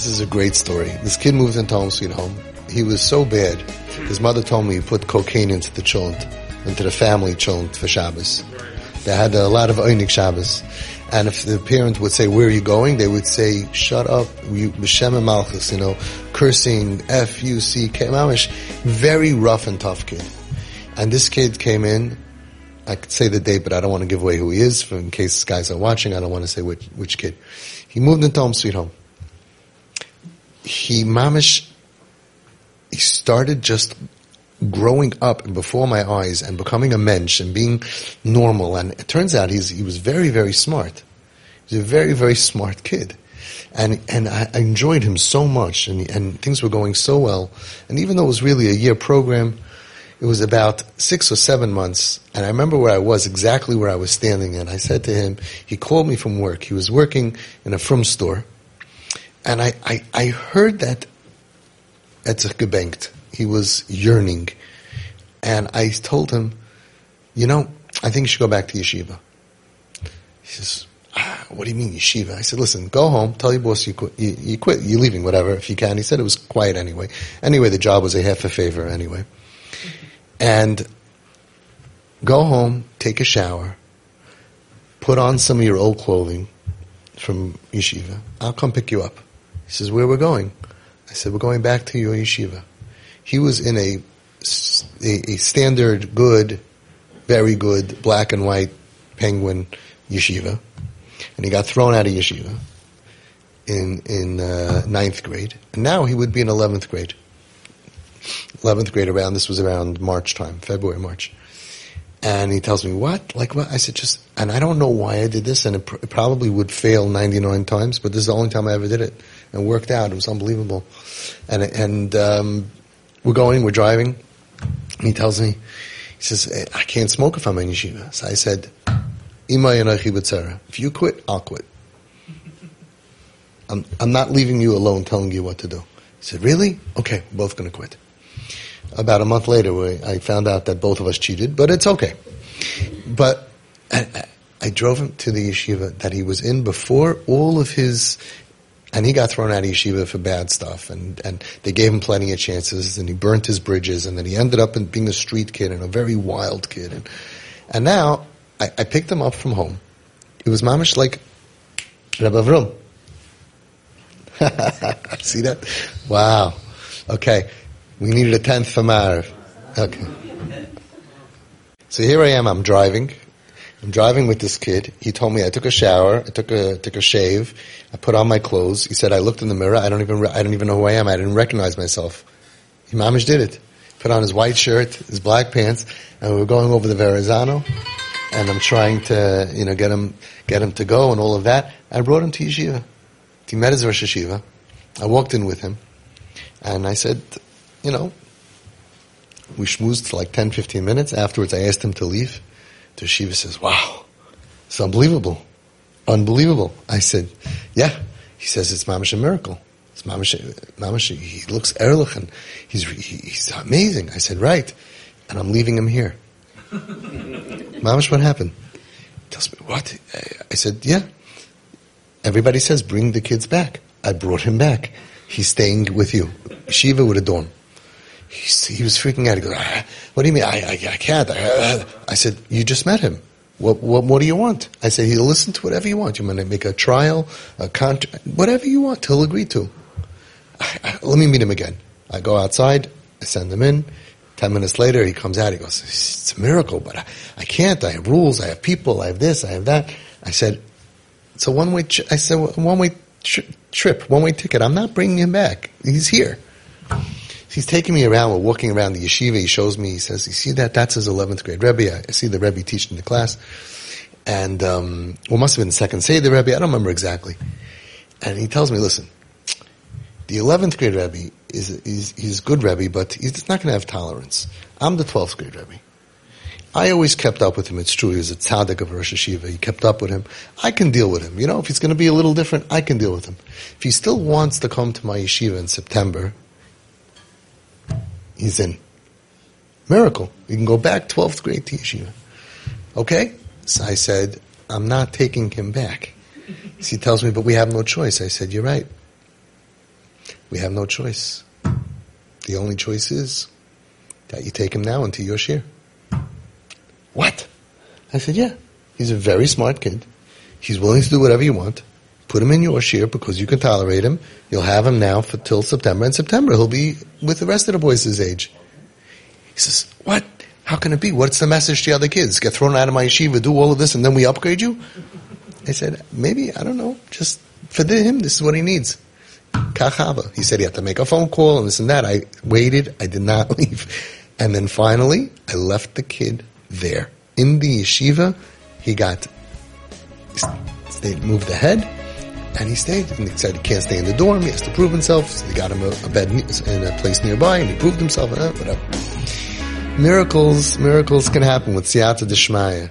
This is a great story. This kid moved into Home Sweet Home. He was so bad, his mother told me he put cocaine into the children, into the family children for Shabbos. They had a lot of Einik Shabbos. And if the parent would say, where are you going? They would say, shut up, B'Shem and Malchus, cursing, F-U-C-K, Mamish. Very rough and tough kid. And this kid came in, I could say the date, but I don't want to give away who he is, for in case guys are watching, I don't want to say which kid. He moved into Home Sweet Home. He, Mamish, he started just growing up before my eyes and becoming a mensch and being normal. And it turns out he was very, very smart. He was a very, very smart kid. And I enjoyed him so much and things were going so well. And even though it was really a year program, it was about 6 or 7 months. And I remember where I was, exactly where I was standing. And I said to him, he called me from work. He was working in a frum store. And I heard that it's a gebankt. He was yearning. And I told him, I think you should go back to yeshiva. He says, what do you mean yeshiva? I said, listen, go home, tell your boss you quit, you're leaving, whatever, if you can. He said it was quiet anyway. Anyway, the job was a half a favor anyway. And go home, take a shower, put on some of your old clothing from yeshiva. I'll come pick you up. He says, where we're going? I said, we're going back to your yeshiva. He was in a standard, good, very good, black and white Penguin yeshiva. And he got thrown out of yeshiva in 9th grade. And now he would be in 11th grade. 11th grade around, this was around March time, February, March. And he tells me, what? Like what? I said, and I don't know why I did this, and it probably would fail 99 times, but this is the only time I ever did it. And worked out. It was unbelievable. And we're driving. He tells me, he says, I can't smoke if I'm in yeshiva. So I said, if you quit, I'll quit. I'm not leaving you alone telling you what to do. He said, really? Okay, we're both going to quit. About a month later, I found out that both of us cheated, but it's okay. But I drove him to the yeshiva that he was in before all of his... And he got thrown out of yeshiva for bad stuff, and they gave him plenty of chances, and he burnt his bridges, and then he ended up being a street kid and a very wild kid. And now, I picked him up from home. It was mamish like Reb Avrum. See that? Wow. Okay. We needed a 10th for Ma'ariv. Okay. So here I am, I'm driving. I'm driving with this kid. He told me I took a shower, I took a shave, I put on my clothes. He said I looked in the mirror. I don't even know who I am. I didn't recognize myself. He mamish did it. Put on his white shirt, his black pants, and we were going over the Verrazano. And I'm trying to, get him to go and all of that. I brought him to yeshiva, to Medezer Shashiva. I walked in with him, and I said, we schmoozed for like 10, 15 minutes. Afterwards, I asked him to leave. So Shiva says, wow, it's unbelievable. Unbelievable. I said, yeah. He says, it's mamish a miracle. It's mamish, he looks erlich and he's amazing. I said, right. And I'm leaving him here. Mamish, what happened? He tells me, what? I said, yeah. Everybody says, bring the kids back. I brought him back. He's staying with you. Shiva would adorn. He was freaking out. He goes, what do you mean? I can't. I said, you just met him. What more do you want? I said, he'll listen to whatever you want. You want to make a trial, a contract, whatever you want, he'll agree to. Let me meet him again. I go outside. I send him in. 10 minutes later, he comes out. He goes, it's a miracle, but I can't. I have rules. I have people. I have this. I have that. I said, it's a one-way trip, one-way ticket. I'm not bringing him back. He's here. He's taking me around. We're walking around the yeshiva. He shows me. He says, you see that? That's his 11th grade Rebbe. I see the Rebbe teaching the class. And, must have been the second Seder the Rebbe. I don't remember exactly. And he tells me, listen, the 11th grade Rebbe he's good Rebbe, but he's not going to have tolerance. I'm the 12th grade Rebbe. I always kept up with him. It's true. He was a tzaddik of Rosh Hashiva. He kept up with him. I can deal with him. If he's going to be a little different, I can deal with him. If he still wants to come to my yeshiva in September, he's in. Miracle. You can go back 12th grade to yeshiva. Okay? So I said, I'm not taking him back. So he tells me, but we have no choice. I said, you're right. We have no choice. The only choice is that you take him now into your share. What? I said, yeah. He's a very smart kid. He's willing to do whatever you want. Put him in your share because you can tolerate him. You'll have him now for till September. In September, he'll be with the rest of the boys his age. He says, what? How can it be? What's the message to the other kids? Get thrown out of my yeshiva, do all of this, and then we upgrade you? I said, maybe, I don't know. Just for him, this is what he needs. Kachava. He said he had to make a phone call and this and that. I waited. I did not leave. And then finally, I left the kid there. In the yeshiva, he got... moved ahead, and he stayed. And he said he can't stay in the dorm. He has to prove himself. So they got him a bed in a place nearby, and he proved himself. Whatever. Miracles can happen with Siyata D'shmaya.